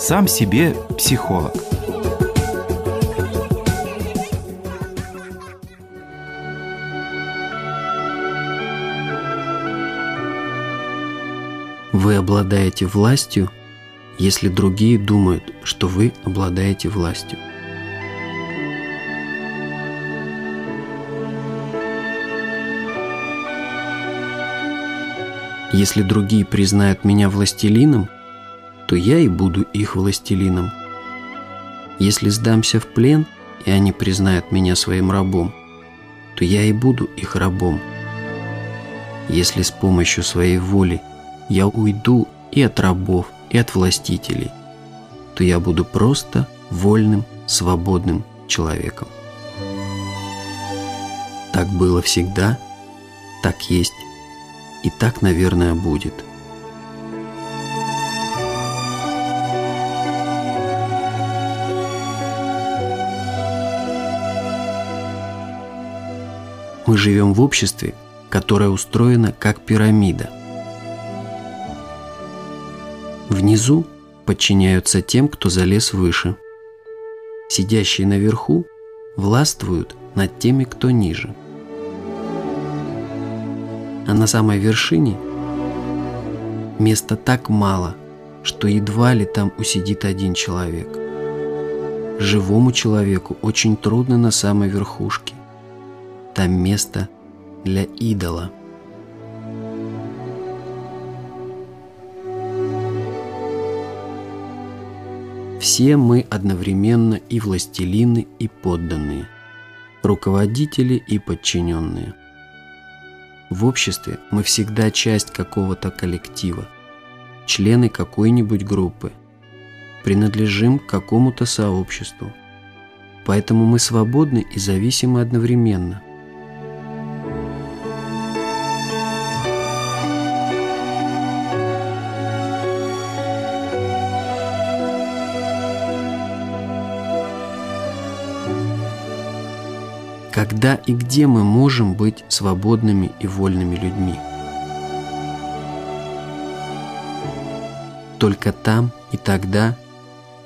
Сам себе психолог. Вы обладаете властью, если другие думают, что вы обладаете властью. Если другие признают меня властелином, то я и буду их властелином. Если сдамся в плен, и они признают меня своим рабом, то я и буду их рабом. Если с помощью своей воли я уйду и от рабов, и от властителей, то я буду просто вольным, свободным человеком. Так было всегда, так есть и так, наверное, будет. Мы живем в обществе, которое устроено как пирамида. Внизу подчиняются тем, кто залез выше. Сидящие наверху властвуют над теми, кто ниже. А на самой вершине места так мало, что едва ли там усидит один человек. Живому человеку очень трудно на самой верхушке. Там место для идола. Все мы одновременно и властелины, и подданные, руководители и подчиненные. В обществе мы всегда часть какого-то коллектива, члены какой-нибудь группы, принадлежим к какому-то сообществу, поэтому мы свободны и зависимы одновременно. Когда и где мы можем быть свободными и вольными людьми? Только там и тогда,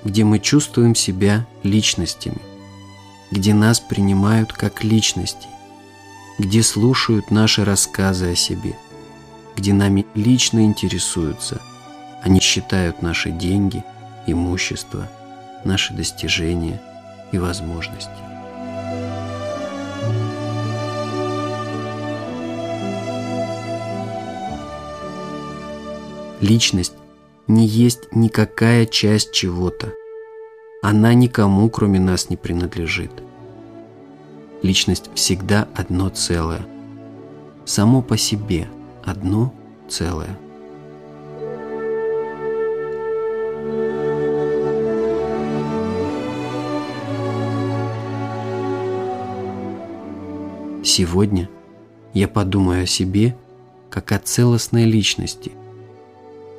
где мы чувствуем себя личностями, где нас принимают как личности, где слушают наши рассказы о себе, где нами лично интересуются, они считают наши деньги, имущество, наши достижения и возможности. Личность не есть никакая часть чего-то. Она никому, кроме нас, не принадлежит. Личность всегда одно целое. Само по себе одно целое. Сегодня я подумаю о себе как о целостной личности.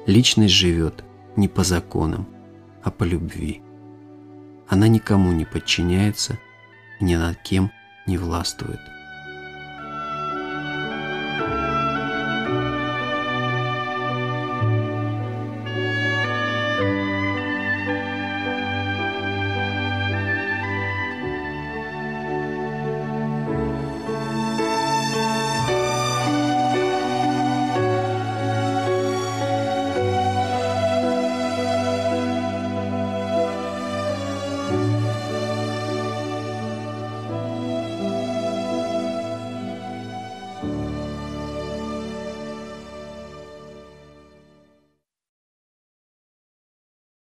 Личность живет не по законам, а по любви. Она никому не подчиняется и ни над кем не властвует.